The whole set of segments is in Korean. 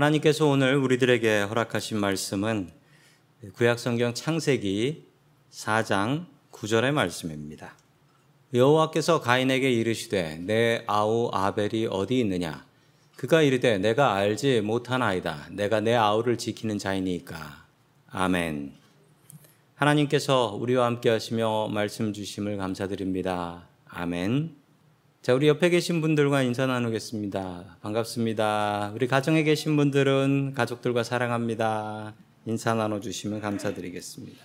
하나님께서 오늘 우리들에게 허락하신 말씀은 구약성경 창세기 4장 9절의 말씀입니다. 여호와께서 가인에게 이르시되 내 아우 아벨이 어디 있느냐? 그가 이르되 내가 알지 못하나이다. 내가 내 아우를 지키는 자이니까. 아멘. 하나님께서 우리와 함께 하시며 말씀 주심을 감사드립니다. 아멘. 자, 우리 옆에 계신 분들과 인사 나누겠습니다. 반갑습니다. 우리 가정에 계신 분들은 가족들과 사랑합니다. 인사 나눠주시면 감사드리겠습니다.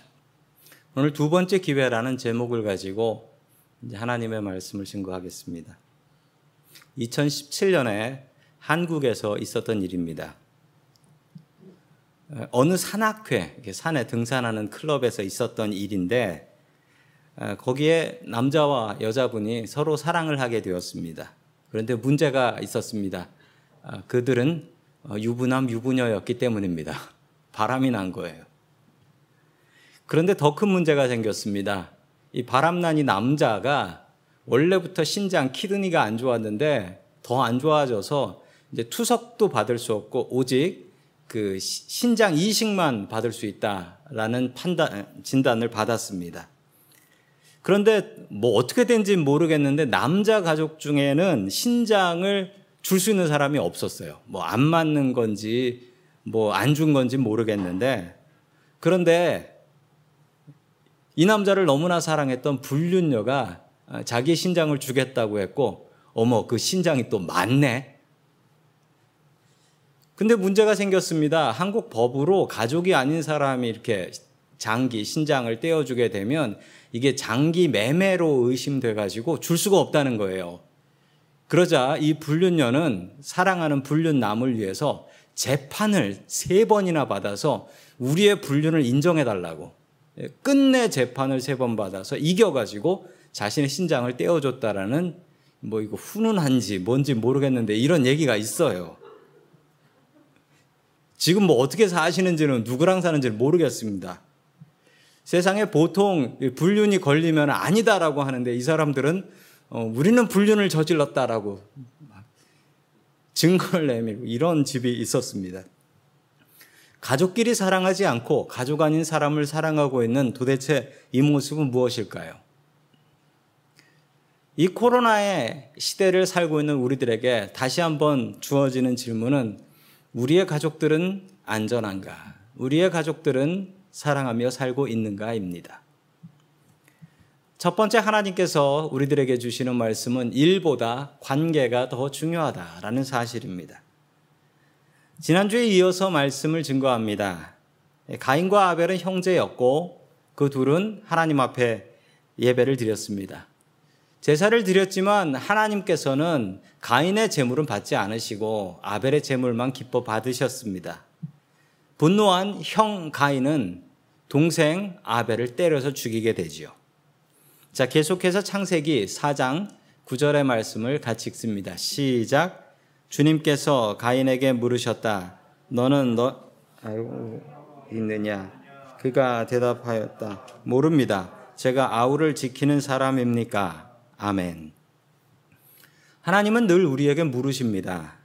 오늘 두 번째 기회라는 제목을 가지고 이제 하나님의 말씀을 증거하겠습니다. 2017년에 한국에서 있었던 일입니다. 어느 산악회, 산에 등산하는 클럽에서 있었던 일인데 거기에 남자와 여자분이 서로 사랑을 하게 되었습니다. 그런데 문제가 있었습니다. 그들은 유부남, 유부녀였기 때문입니다. 바람이 난 거예요. 그런데 더 큰 문제가 생겼습니다. 이 바람난 이 남자가 원래부터 신장, 키드니가 안 좋았는데 더 안 좋아져서 이제 투석도 받을 수 없고 오직 그 신장 이식만 받을 수 있다라는 진단을 받았습니다. 그런데 뭐 어떻게 된지 모르겠는데 남자 가족 중에는 신장을 줄 수 있는 사람이 없었어요. 뭐 안 맞는 건지 뭐 안 준 건지 모르겠는데, 그런데 이 남자를 너무나 사랑했던 불륜녀가 자기 신장을 주겠다고 했고, 어머 그 신장이 또 많네. 근데 문제가 생겼습니다. 한국 법으로 가족이 아닌 사람이 이렇게 장기, 신장을 떼어주게 되면 이게 장기 매매로 의심돼가지고 줄 수가 없다는 거예요. 그러자 이 불륜녀는 사랑하는 불륜남을 위해서 재판을 3번이나 받아서 우리의 불륜을 인정해달라고, 끝내 재판을 3번 받아서 이겨가지고 자신의 신장을 떼어줬다라는, 뭐 이거 훈훈한지 뭔지 모르겠는데 이런 얘기가 있어요. 지금 뭐 어떻게 사시는지는, 누구랑 사는지는 모르겠습니다. 세상에 보통 불륜이 걸리면 아니다라고 하는데 이 사람들은 우리는 불륜을 저질렀다라고 증거를 내밀고 이런 집이 있었습니다. 가족끼리 사랑하지 않고 가족 아닌 사람을 사랑하고 있는, 도대체 이 모습은 무엇일까요? 이 코로나의 시대를 살고 있는 우리들에게 다시 한번 주어지는 질문은, 우리의 가족들은 안전한가? 우리의 가족들은 사랑하며 살고 있는가입니다. 첫 번째, 하나님께서 우리들에게 주시는 말씀은 일보다 관계가 더 중요하다라는 사실입니다. 지난주에 이어서 말씀을 증거합니다. 가인과 아벨은 형제였고 그 둘은 하나님 앞에 예배를 드렸습니다. 제사를 드렸지만 하나님께서는 가인의 제물은 받지 않으시고 아벨의 제물만 기뻐 받으셨습니다. 분노한 형 가인은 동생 아벨을 때려서 죽이게 되지요. 자, 계속해서 창세기 4장 9절의 말씀을 같이 읽습니다. 시작. 주님께서 가인에게 물으셨다. 너는 너 알고 있느냐? 그가 대답하였다. 모릅니다. 제가 아우를 지키는 사람입니까? 아멘. 하나님은 늘 우리에게 물으십니다.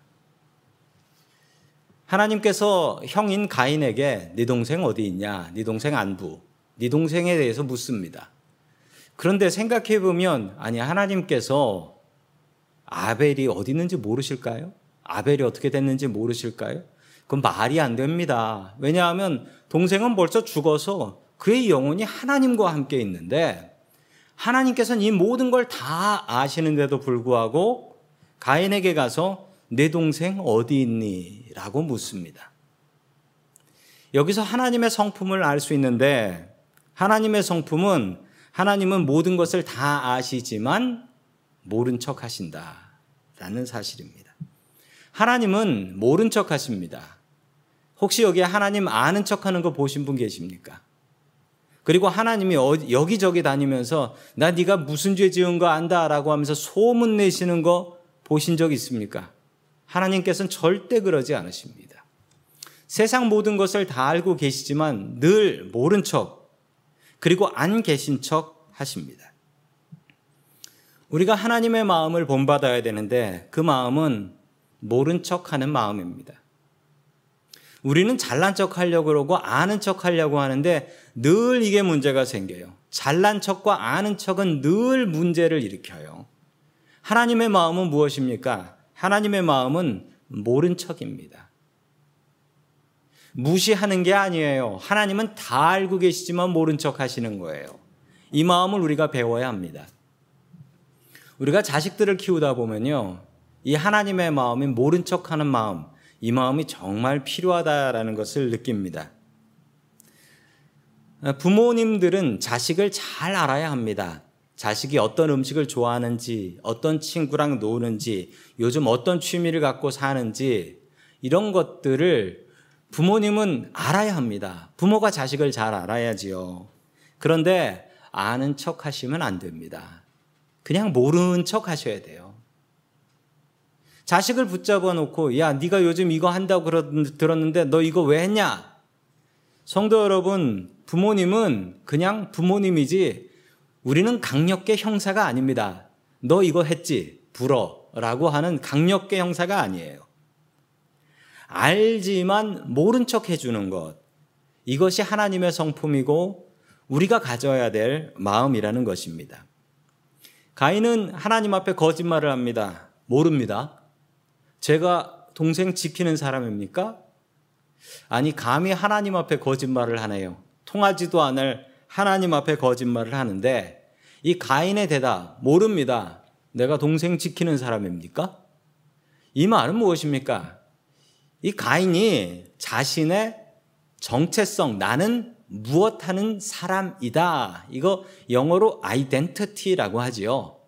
하나님께서 형인 가인에게 네 동생 어디 있냐, 네 동생 안부, 네 동생에 대해서 묻습니다. 그런데 생각해보면, 아니 하나님께서 아벨이 어디 있는지 모르실까요? 아벨이 어떻게 됐는지 모르실까요? 그건 말이 안 됩니다. 왜냐하면 동생은 벌써 죽어서 그의 영혼이 하나님과 함께 있는데, 하나님께서는 이 모든 걸 다 아시는데도 불구하고 가인에게 가서 내 동생 어디 있니? 라고 묻습니다. 여기서 하나님의 성품을 알 수 있는데, 하나님의 성품은, 하나님은 모든 것을 다 아시지만 모른 척 하신다 라는 사실입니다. 하나님은 모른 척 하십니다. 혹시 여기에 하나님 아는 척 하는 거 보신 분 계십니까? 그리고 하나님이 여기저기 다니면서 나 네가 무슨 죄 지은 거 안다 라고 하면서 소문 내시는 거 보신 적 있습니까? 하나님께서는 절대 그러지 않으십니다. 세상 모든 것을 다 알고 계시지만 늘 모른 척, 그리고 안 계신 척 하십니다. 우리가 하나님의 마음을 본받아야 되는데 그 마음은 모른 척하는 마음입니다. 우리는 잘난 척 하려고 그러고 아는 척 하려고 하는데 늘 이게 문제가 생겨요. 잘난 척과 아는 척은 늘 문제를 일으켜요. 하나님의 마음은 무엇입니까? 하나님의 마음은 모른 척입니다. 무시하는 게 아니에요. 하나님은 다 알고 계시지만 모른 척 하시는 거예요. 이 마음을 우리가 배워야 합니다. 우리가 자식들을 키우다 보면요, 이 하나님의 마음이 모른 척하는 마음, 이 마음이 정말 필요하다라는 것을 느낍니다. 부모님들은 자식을 잘 알아야 합니다. 자식이 어떤 음식을 좋아하는지, 어떤 친구랑 노는지, 요즘 어떤 취미를 갖고 사는지, 이런 것들을 부모님은 알아야 합니다. 부모가 자식을 잘 알아야지요. 그런데 아는 척 하시면 안 됩니다. 그냥 모르는 척 하셔야 돼요. 자식을 붙잡아 놓고, 야, 네가 요즘 이거 한다고 들었는데 너 이거 왜 했냐? 성도 여러분, 부모님은 그냥 부모님이지 우리는 강력계 형사가 아닙니다. 너 이거 했지? 불어라고 하는 강력계 형사가 아니에요. 알지만 모른 척 해주는 것, 이것이 하나님의 성품이고 우리가 가져야 될 마음이라는 것입니다. 가인은 하나님 앞에 거짓말을 합니다. 모릅니다. 제가 동생 지키는 사람입니까? 아니, 감히 하나님 앞에 거짓말을 하네요. 통하지도 않을 하나님 앞에 거짓말을 하는데 이 가인의 대답, 모릅니다. 내가 동생 지키는 사람입니까? 이 말은 무엇입니까? 이 가인이 자신의 정체성, 나는 무엇하는 사람이다. 이거 영어로 identity라고 하지요.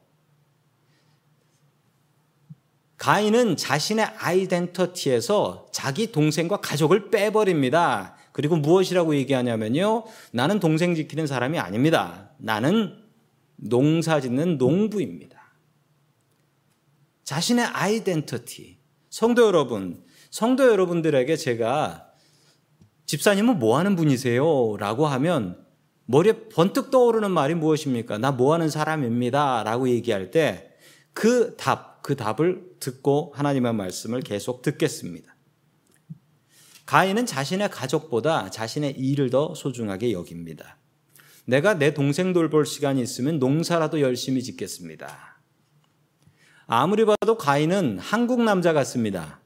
가인은 자신의 아이덴티티에서 자기 동생과 가족을 빼버립니다. 그리고 무엇이라고 얘기하냐면요, 나는 동생 지키는 사람이 아닙니다. 나는 농사짓는 농부입니다. 자신의 아이덴티티. 성도 여러분, 성도 여러분들에게 제가 집사님은 뭐 하는 분이세요? 라고 하면 머리에 번뜩 떠오르는 말이 무엇입니까? 나 뭐 하는 사람입니다. 라고 얘기할 때 그 답을 듣고 하나님의 말씀을 계속 듣겠습니다. 가인은 자신의 가족보다 자신의 일을 더 소중하게 여깁니다. 내가 내 동생 돌볼 시간이 있으면 농사라도 열심히 짓겠습니다. 아무리 봐도 가인은 한국 남자 같습니다.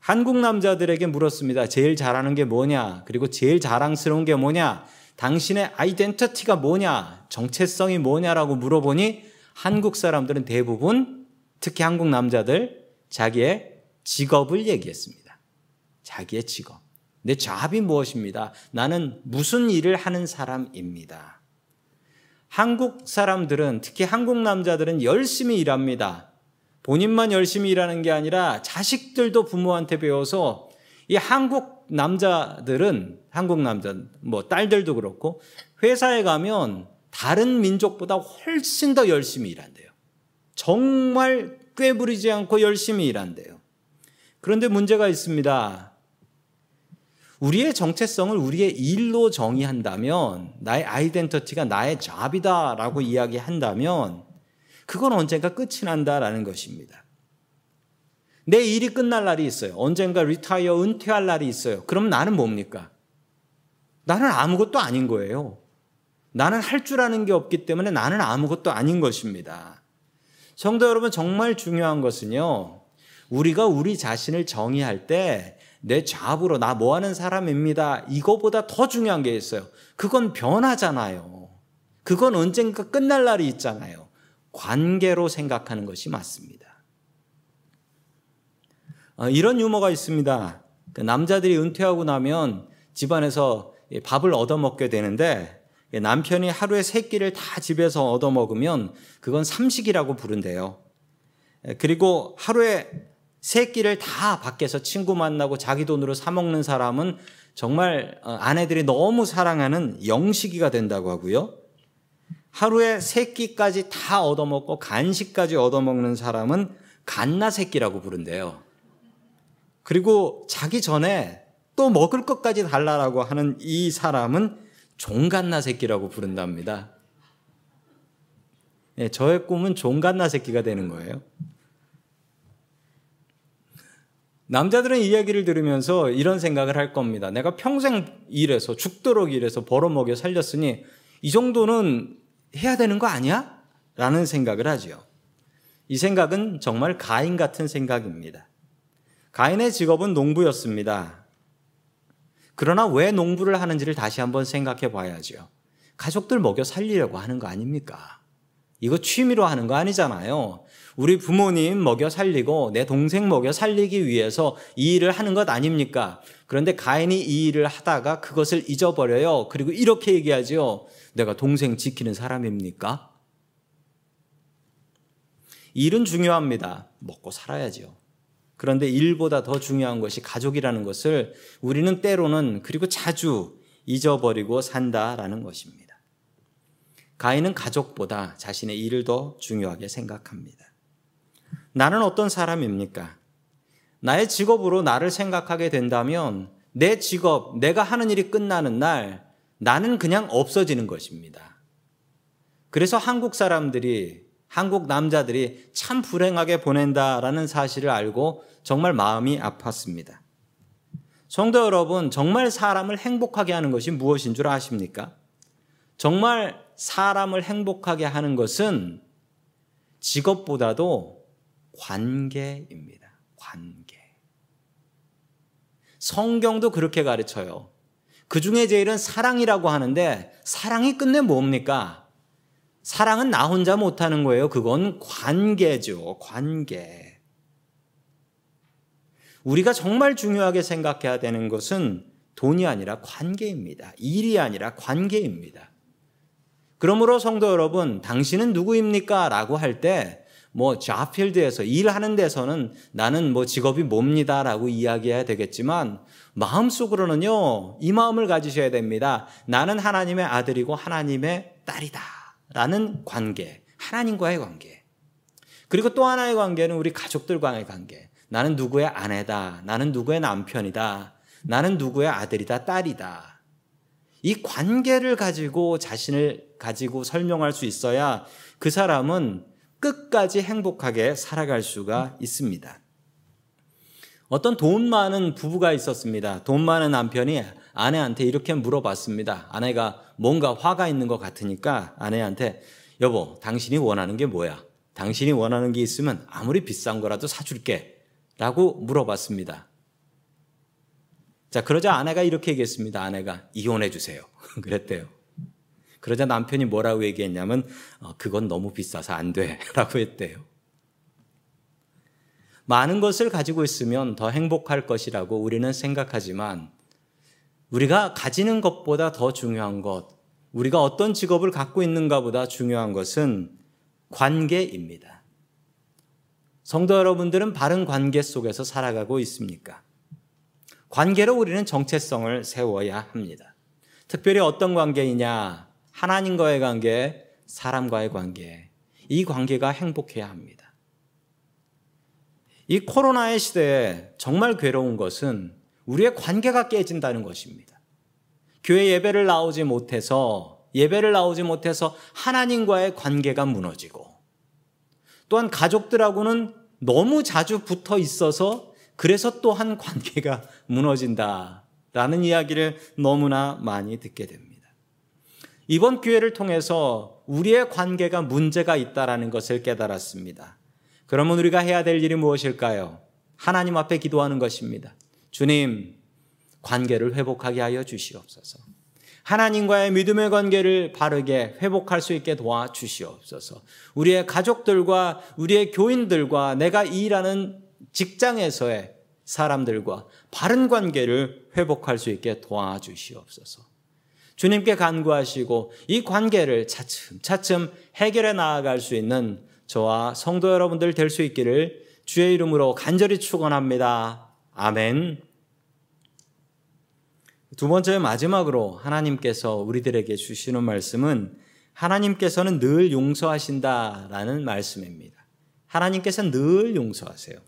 한국 남자들에게 물었습니다. 제일 잘하는 게 뭐냐? 그리고 제일 자랑스러운 게 뭐냐? 당신의 아이덴티티가 뭐냐? 정체성이 뭐냐라고 물어보니 한국 사람들은 대부분, 특히 한국 남자들, 자기의 직업을 얘기했습니다. 자기의 직업. 내 잡이 무엇입니다. 나는 무슨 일을 하는 사람입니다. 한국 사람들은, 특히 한국 남자들은 열심히 일합니다. 본인만 열심히 일하는 게 아니라 자식들도 부모한테 배워서, 이 한국 남자들은, 한국 남자, 뭐 딸들도 그렇고, 회사에 가면 다른 민족보다 훨씬 더 열심히 일한대요. 정말 꾀부리지 않고 열심히 일한대요. 그런데 문제가 있습니다. 우리의 정체성을 우리의 일로 정의한다면, 나의 아이덴티티가 나의 잡이다라고 이야기한다면 그건 언젠가 끝이 난다라는 것입니다. 내 일이 끝날 날이 있어요. 언젠가 리타이어, 은퇴할 날이 있어요. 그럼 나는 뭡니까? 나는 아무것도 아닌 거예요. 나는 할 줄 아는 게 없기 때문에 나는 아무것도 아닌 것입니다. 성도 여러분, 정말 중요한 것은요, 우리가 우리 자신을 정의할 때 내 잡으로 나 뭐 하는 사람입니다. 이거보다 더 중요한 게 있어요. 그건 변하잖아요. 그건 언젠가 끝날 날이 있잖아요. 관계로 생각하는 것이 맞습니다. 이런 유머가 있습니다. 남자들이 은퇴하고 나면 집안에서 밥을 얻어먹게 되는데, 남편이 하루에 3끼를 다 집에서 얻어먹으면 그건 삼식이라고 부른대요. 그리고 하루에 3끼를 다 밖에서 친구 만나고 자기 돈으로 사 먹는 사람은 정말 아내들이 너무 사랑하는 영식이가 된다고 하고요. 하루에 3끼까지 다 얻어먹고 간식까지 얻어먹는 사람은 갓나새끼라고 부른대요. 그리고 자기 전에 또 먹을 것까지 달라라고 하는 이 사람은 종갓나 새끼라고 부른답니다. 네, 저의 꿈은 종갓나 새끼가 되는 거예요. 남자들은 이 이야기를 들으면서 이런 생각을 할 겁니다. 내가 평생 일해서 죽도록 일해서 벌어먹여 살렸으니 이 정도는 해야 되는 거 아니야? 라는 생각을 하지요. 이 생각은 정말 가인 같은 생각입니다. 가인의 직업은 농부였습니다. 그러나 왜 농부를 하는지를 다시 한번 생각해 봐야지요. 가족들 먹여 살리려고 하는 거 아닙니까? 이거 취미로 하는 거 아니잖아요. 우리 부모님 먹여 살리고 내 동생 먹여 살리기 위해서 이 일을 하는 것 아닙니까? 그런데 가인이 이 일을 하다가 그것을 잊어버려요. 그리고 이렇게 얘기하지요. 내가 동생 지키는 사람입니까? 일은 중요합니다. 먹고 살아야지요. 그런데 일보다 더 중요한 것이 가족이라는 것을 우리는 때로는 그리고 자주 잊어버리고 산다라는 것입니다. 가인은 가족보다 자신의 일을 더 중요하게 생각합니다. 나는 어떤 사람입니까? 나의 직업으로 나를 생각하게 된다면 내 직업, 내가 하는 일이 끝나는 날 나는 그냥 없어지는 것입니다. 그래서 한국 사람들이, 한국 남자들이 참 불행하게 보낸다라는 사실을 알고 정말 마음이 아팠습니다. 성도 여러분, 정말 사람을 행복하게 하는 것이 무엇인 줄 아십니까? 정말 사람을 행복하게 하는 것은 직업보다도 관계입니다. 관계. 성경도 그렇게 가르쳐요. 그중에 제일은 사랑이라고 하는데 사랑이 끝내 뭡니까? 사랑은 나 혼자 못하는 거예요. 그건 관계죠. 관계. 우리가 정말 중요하게 생각해야 되는 것은 돈이 아니라 관계입니다. 일이 아니라 관계입니다. 그러므로 성도 여러분, 당신은 누구입니까? 라고 할 때 자필드에서 일하는 데서는 나는 직업이 뭡니다 라고 이야기해야 되겠지만 마음속으로는요, 이 마음을 가지셔야 됩니다. 나는 하나님의 아들이고 하나님의 딸이다 라는 관계, 하나님과의 관계. 그리고 또 하나의 관계는 우리 가족들과의 관계. 나는 누구의 아내다, 나는 누구의 남편이다, 나는 누구의 아들이다, 딸이다. 이 관계를 가지고 자신을 가지고 설명할 수 있어야 그 사람은 끝까지 행복하게 살아갈 수가 있습니다. 어떤 돈 많은 부부가 있었습니다. 돈 많은 남편이 아내한테 이렇게 물어봤습니다. 아내가 뭔가 화가 있는 것 같으니까 아내한테, 여보, 당신이 원하는 게 뭐야? 당신이 원하는 게 있으면 아무리 비싼 거라도 사줄게 라고 물어봤습니다. 자, 그러자 아내가 이렇게 얘기했습니다. 아내가 이혼해 주세요 그랬대요. 그러자 남편이 뭐라고 얘기했냐면 그건 너무 비싸서 안 돼 라고 했대요. 많은 것을 가지고 있으면 더 행복할 것이라고 우리는 생각하지만 우리가 가지는 것보다 더 중요한 것, 우리가 어떤 직업을 갖고 있는가 보다 중요한 것은 관계입니다. 성도 여러분들은 바른 관계 속에서 살아가고 있습니까? 관계로 우리는 정체성을 세워야 합니다. 특별히 어떤 관계이냐? 하나님과의 관계, 사람과의 관계. 이 관계가 행복해야 합니다. 이 코로나의 시대에 정말 괴로운 것은 우리의 관계가 깨진다는 것입니다. 교회 예배를 나오지 못해서, 하나님과의 관계가 무너지고, 또한 가족들하고는 너무 자주 붙어 있어서 그래서 또한 관계가 무너진다라는 이야기를 너무나 많이 듣게 됩니다. 이번 기회를 통해서 우리의 관계가 문제가 있다라는 것을 깨달았습니다. 그러면 우리가 해야 될 일이 무엇일까요? 하나님 앞에 기도하는 것입니다. 주님, 관계를 회복하게 하여 주시옵소서. 하나님과의 믿음의 관계를 바르게 회복할 수 있게 도와주시옵소서. 우리의 가족들과 우리의 교인들과 내가 일하는 직장에서의 사람들과 바른 관계를 회복할 수 있게 도와주시옵소서. 주님께 간구하시고 이 관계를 차츰차츰 해결해 나아갈 수 있는 저와 성도 여러분들 될 수 있기를 주의 이름으로 간절히 축원합니다. 아멘. 두 번째, 마지막으로 하나님께서 우리들에게 주시는 말씀은 하나님께서는 늘 용서하신다라는 말씀입니다. 하나님께서는 늘 용서하세요.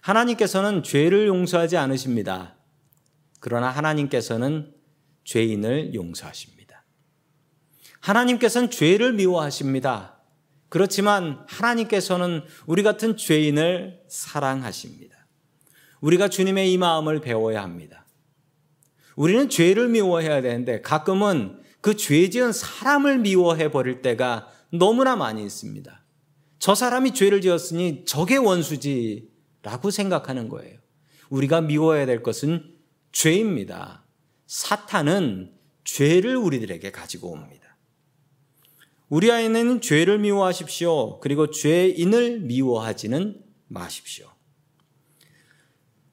하나님께서는 죄를 용서하지 않으십니다. 그러나 하나님께서는 죄인을 용서하십니다. 하나님께서는 죄를 미워하십니다. 그렇지만 하나님께서는 우리 같은 죄인을 사랑하십니다. 우리가 주님의 이 마음을 배워야 합니다. 우리는 죄를 미워해야 되는데 가끔은 그 죄 지은 사람을 미워해 버릴 때가 너무나 많이 있습니다. 저 사람이 죄를 지었으니 저게 원수지라고 생각하는 거예요. 우리가 미워해야 될 것은 죄입니다. 사탄은 죄를 우리들에게 가지고 옵니다. 우리 안에는 죄를 미워하십시오. 그리고 죄인을 미워하지는 마십시오.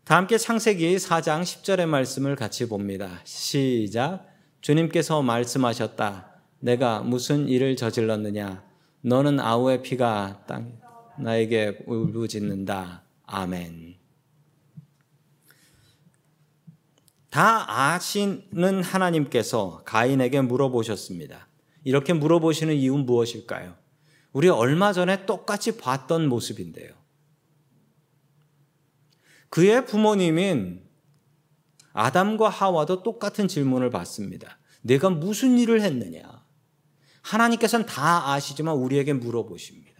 다 함께 창세기 4장 10절의 말씀을 같이 봅니다. 시작. 주님께서 말씀하셨다. 내가 무슨 일을 저질렀느냐. 너는 아우의 피가 땅 나에게 울부짖는다. 아멘. 다 아시는 하나님께서 가인에게 물어보셨습니다. 이렇게 물어보시는 이유는 무엇일까요? 우리 얼마 전에 똑같이 봤던 모습인데요. 그의 부모님인 아담과 하와도 똑같은 질문을 받습니다. 내가 무슨 일을 했느냐? 하나님께서는 다 아시지만 우리에게 물어보십니다.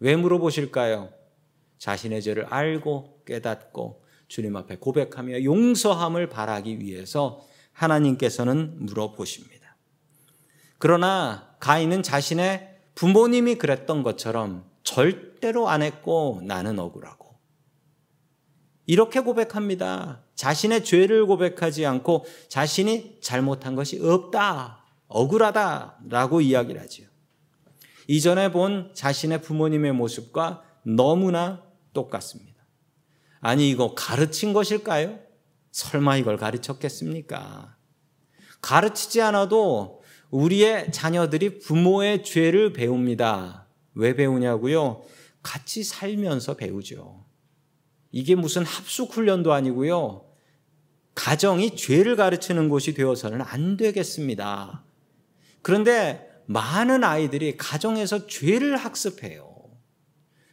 왜 물어보실까요? 자신의 죄를 알고 깨닫고 주님 앞에 고백하며 용서함을 바라기 위해서 하나님께서는 물어보십니다. 그러나 가인은 자신의 부모님이 그랬던 것처럼 절대로 안 했고 나는 억울하고 이렇게 고백합니다. 자신의 죄를 고백하지 않고 자신이 잘못한 것이 없다. 억울하다라고 이야기를 하지요. 이전에 본 자신의 부모님의 모습과 너무나 똑같습니다. 아니 이거 가르친 것일까요? 설마 이걸 가르쳤겠습니까? 가르치지 않아도 우리의 자녀들이 부모의 죄를 배웁니다. 왜 배우냐고요? 같이 살면서 배우죠. 이게 무슨 합숙 훈련도 아니고요. 가정이 죄를 가르치는 곳이 되어서는 안 되겠습니다. 그런데 많은 아이들이 가정에서 죄를 학습해요.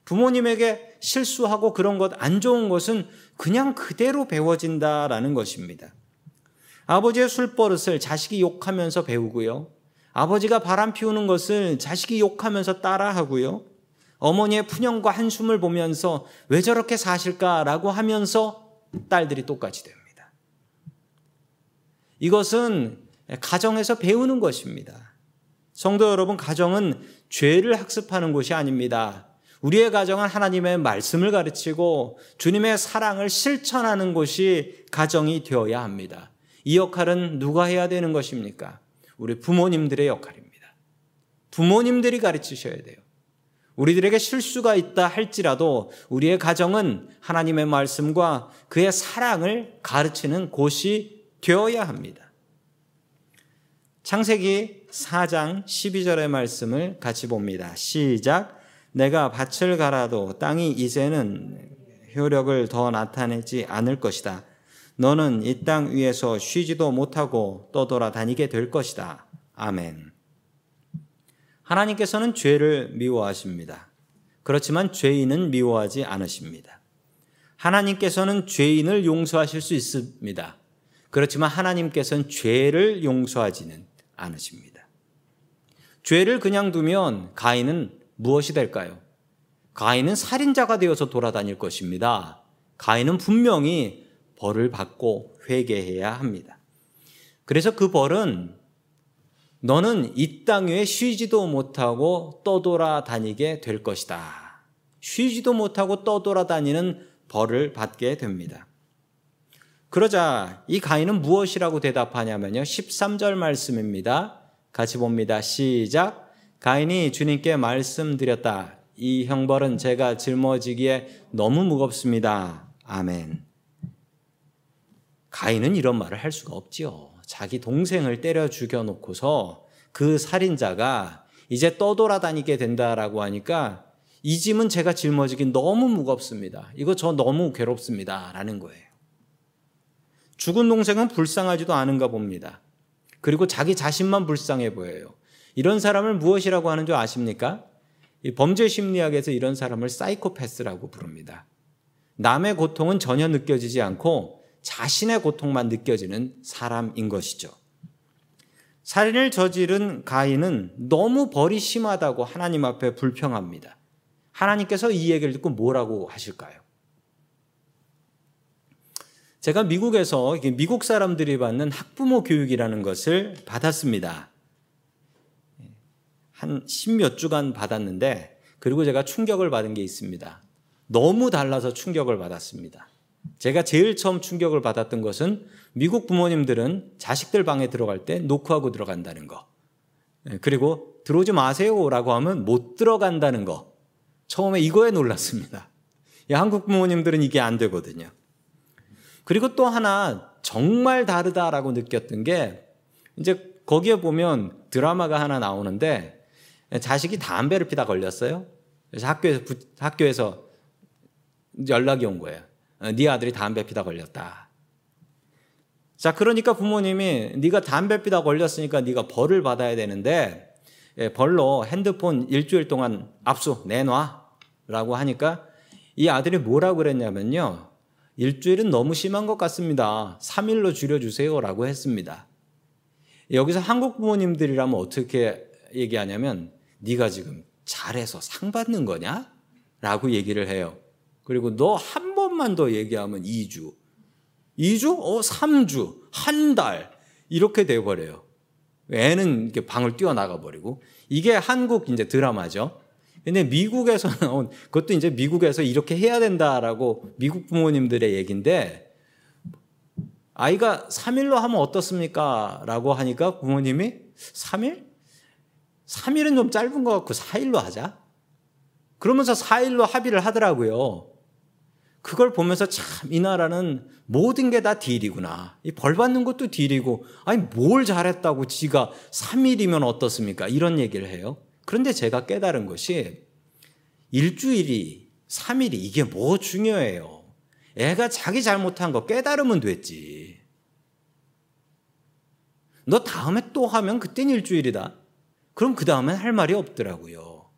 부모님에게 실수하고 그런 것 안 좋은 것은 그냥 그대로 배워진다라는 것입니다. 아버지의 술버릇을 자식이 욕하면서 배우고요. 아버지가 바람 피우는 것을 자식이 욕하면서 따라하고요. 어머니의 푸념과 한숨을 보면서 왜 저렇게 사실까라고 하면서 딸들이 똑같이 됩니다. 이것은 가정에서 배우는 것입니다. 성도 여러분, 가정은 죄를 학습하는 곳이 아닙니다. 우리의 가정은 하나님의 말씀을 가르치고 주님의 사랑을 실천하는 곳이 가정이 되어야 합니다. 이 역할은 누가 해야 되는 것입니까? 우리 부모님들의 역할입니다. 부모님들이 가르치셔야 돼요. 우리들에게 실수가 있다 할지라도 우리의 가정은 하나님의 말씀과 그의 사랑을 가르치는 곳이 되어야 합니다. 창세기 4장 12절의 말씀을 같이 봅니다. 시작. 내가 밭을 갈아도 땅이 이제는 효력을 더 나타내지 않을 것이다. 너는 이 땅 위에서 쉬지도 못하고 떠돌아다니게 될 것이다. 아멘. 하나님께서는 죄를 미워하십니다. 그렇지만 죄인은 미워하지 않으십니다. 하나님께서는 죄인을 용서하실 수 있습니다. 그렇지만 하나님께서는 죄를 용서하지는 않으십니다. 죄를 그냥 두면 가인은 무엇이 될까요? 가인은 살인자가 되어서 돌아다닐 것입니다. 가인은 분명히 벌을 받고 회개해야 합니다. 그래서 그 벌은 너는 이 땅 위에 쉬지도 못하고 떠돌아다니게 될 것이다. 쉬지도 못하고 떠돌아다니는 벌을 받게 됩니다. 그러자 이 가인은 무엇이라고 대답하냐면요. 13절 말씀입니다. 같이 봅니다. 시작. 가인이 주님께 말씀드렸다. 이 형벌은 제가 짊어지기에 너무 무겁습니다. 아멘. 가인은 이런 말을 할 수가 없지요. 자기 동생을 때려 죽여놓고서 그 살인자가 이제 떠돌아다니게 된다라고 하니까 이 짐은 제가 짊어지기 너무 무겁습니다. 이거 저 너무 괴롭습니다. 라는 거예요. 죽은 동생은 불쌍하지도 않은가 봅니다. 그리고 자기 자신만 불쌍해 보여요. 이런 사람을 무엇이라고 하는 줄 아십니까? 이 범죄 심리학에서 이런 사람을 사이코패스라고 부릅니다. 남의 고통은 전혀 느껴지지 않고 자신의 고통만 느껴지는 사람인 것이죠. 살인을 저지른 가인은 너무 벌이 심하다고 하나님 앞에 불평합니다. 하나님께서 이 얘기를 듣고 뭐라고 하실까요? 제가 미국에서 미국 사람들이 받는 학부모 교육이라는 것을 받았습니다. 한 십몇 주간 받았는데, 그리고 제가 충격을 받은 게 있습니다. 너무 달라서 충격을 받았습니다. 제가 제일 처음 충격을 받았던 것은 미국 부모님들은 자식들 방에 들어갈 때 노크하고 들어간다는 거, 그리고 들어오지 마세요라고 하면 못 들어간다는 거, 처음에 이거에 놀랐습니다. 한국 부모님들은 이게 안 되거든요. 그리고 또 하나 정말 다르다라고 느꼈던 게, 이제 거기에 보면 드라마가 하나 나오는데 자식이 담배를 피다 걸렸어요. 그래서 학교에서 연락이 온 거예요. 네 아들이 담배 피다 걸렸다. 자, 그러니까 부모님이 네가 담배 피다 걸렸으니까 네가 벌을 받아야 되는데 벌로 핸드폰 일주일 동안 압수 내놔라고 하니까 이 아들이 뭐라고 그랬냐면요, 일주일은 너무 심한 것 같습니다. 3일로 줄여주세요라고 했습니다. 여기서 한국 부모님들이라면 어떻게 얘기하냐면, 네가 지금 잘해서 상 받는 거냐? 라고 얘기를 해요. 그리고 너 한 번만 더 얘기하면 2주, 2주? 3주, 한 달 이렇게 돼버려요. 애는 이렇게 방을 뛰어나가버리고. 이게 한국 이제 드라마죠. 근데 미국에서 나온, 그것도 이제 미국에서 이렇게 해야 된다라고 미국 부모님들의 얘기인데, 아이가 3일로 하면 어떻습니까? 라고 하니까 부모님이 3일? 3일은 좀 짧은 것 같고 4일로 하자. 그러면서 4일로 합의를 하더라고요. 그걸 보면서 참 이 나라는 모든 게 다 딜이구나. 이 벌 받는 것도 딜이고, 아니 뭘 잘했다고 지가 3일이면 어떻습니까? 이런 얘기를 해요. 그런데 제가 깨달은 것이, 일주일이 3일이 이게 뭐 중요해요. 애가 자기 잘못한 거 깨달으면 됐지. 너 다음에 또 하면 그땐 일주일이다. 그럼 그 다음엔 할 말이 없더라고요.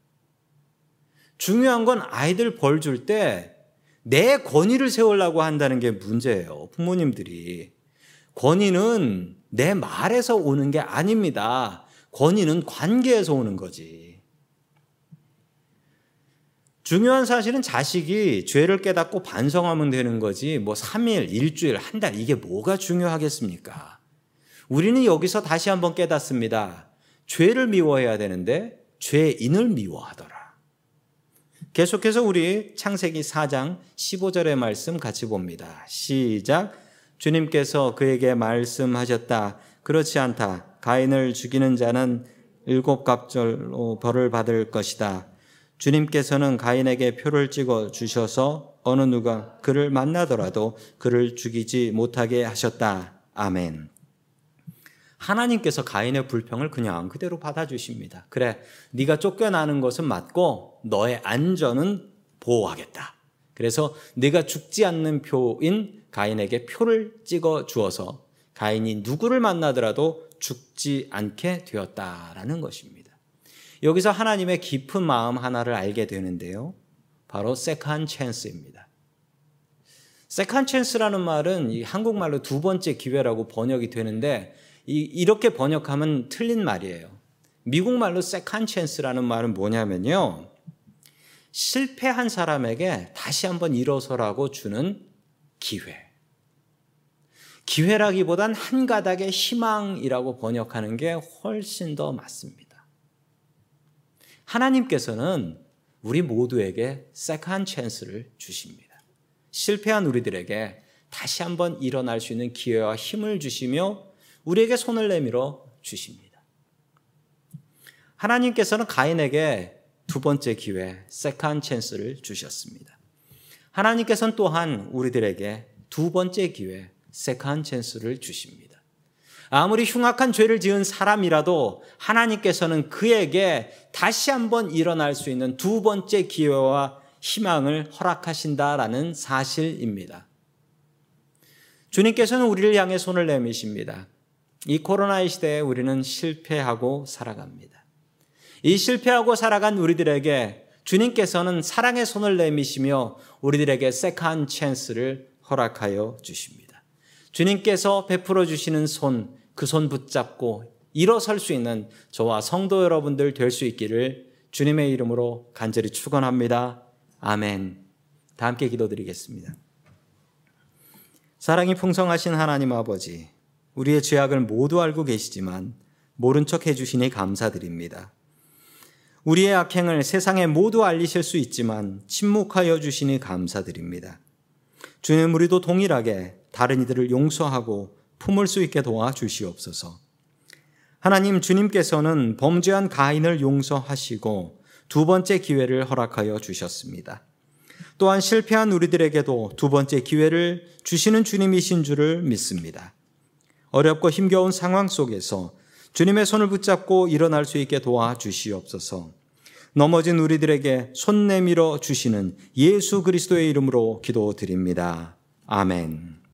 중요한 건 아이들 벌 줄 때 내 권위를 세우려고 한다는 게 문제예요. 부모님들이. 권위는 내 말에서 오는 게 아닙니다. 권위는 관계에서 오는 거지. 중요한 사실은 자식이 죄를 깨닫고 반성하면 되는 거지, 뭐 3일, 일주일, 한 달 이게 뭐가 중요하겠습니까? 우리는 여기서 다시 한번 깨닫습니다. 죄를 미워해야 되는데 죄인을 미워하더라. 계속해서 우리 창세기 4장 15절의 말씀 같이 봅니다. 시작. 주님께서 그에게 말씀하셨다. 그렇지 않다. 가인을 죽이는 자는 7 갑절로 벌을 받을 것이다. 주님께서는 가인에게 표를 찍어 주셔서 어느 누가 그를 만나더라도 그를 죽이지 못하게 하셨다. 아멘. 하나님께서 가인의 불평을 그냥 그대로 받아주십니다. 그래, 네가 쫓겨나는 것은 맞고 너의 안전은 보호하겠다. 그래서 네가 죽지 않는 표인 가인에게 표를 찍어 주어서 가인이 누구를 만나더라도 죽지 않게 되었다라는 것입니다. 여기서 하나님의 깊은 마음 하나를 알게 되는데요, 바로 세컨 찬스입니다. 세컨 찬스라는 말은 이 한국말로 두 번째 기회라고 번역이 되는데, 이렇게 번역하면 틀린 말이에요. 미국말로 세컨 찬스라는 말은 뭐냐면요, 실패한 사람에게 다시 한번 일어서라고 주는 기회. 기회라기보단 한 가닥의 희망이라고 번역하는 게 훨씬 더 맞습니다. 하나님께서는 우리 모두에게 세컨 찬스를 주십니다. 실패한 우리들에게 다시 한번 일어날 수 있는 기회와 힘을 주시며 우리에게 손을 내밀어 주십니다. 하나님께서는 가인에게 두 번째 기회, 세컨 찬스를 주셨습니다. 하나님께서는 또한 우리들에게 두 번째 기회, 세컨 찬스를 주십니다. 아무리 흉악한 죄를 지은 사람이라도 하나님께서는 그에게 다시 한번 일어날 수 있는 두 번째 기회와 희망을 허락하신다라는 사실입니다. 주님께서는 우리를 향해 손을 내미십니다. 이 코로나의 시대에 우리는 실패하고 살아갑니다. 이 실패하고 살아간 우리들에게 주님께서는 사랑의 손을 내미시며 우리들에게 세컨 찬스를 허락하여 주십니다. 주님께서 베풀어 주시는 손, 그 손 붙잡고 일어설 수 있는 저와 성도 여러분들 될 수 있기를 주님의 이름으로 간절히 축원합니다. 아멘. 다 함께 기도드리겠습니다. 사랑이 풍성하신 하나님 아버지, 우리의 죄악을 모두 알고 계시지만 모른 척 해주시니 감사드립니다. 우리의 악행을 세상에 모두 알리실 수 있지만 침묵하여 주시니 감사드립니다. 주님, 우리도 동일하게 다른 이들을 용서하고 품을 수 있게 도와주시옵소서. 하나님, 주님께서는 범죄한 가인을 용서하시고 두 번째 기회를 허락하여 주셨습니다. 또한 실패한 우리들에게도 두 번째 기회를 주시는 주님이신 줄을 믿습니다. 어렵고 힘겨운 상황 속에서 주님의 손을 붙잡고 일어날 수 있게 도와주시옵소서. 넘어진 우리들에게 손 내밀어 주시는 예수 그리스도의 이름으로 기도드립니다. 아멘.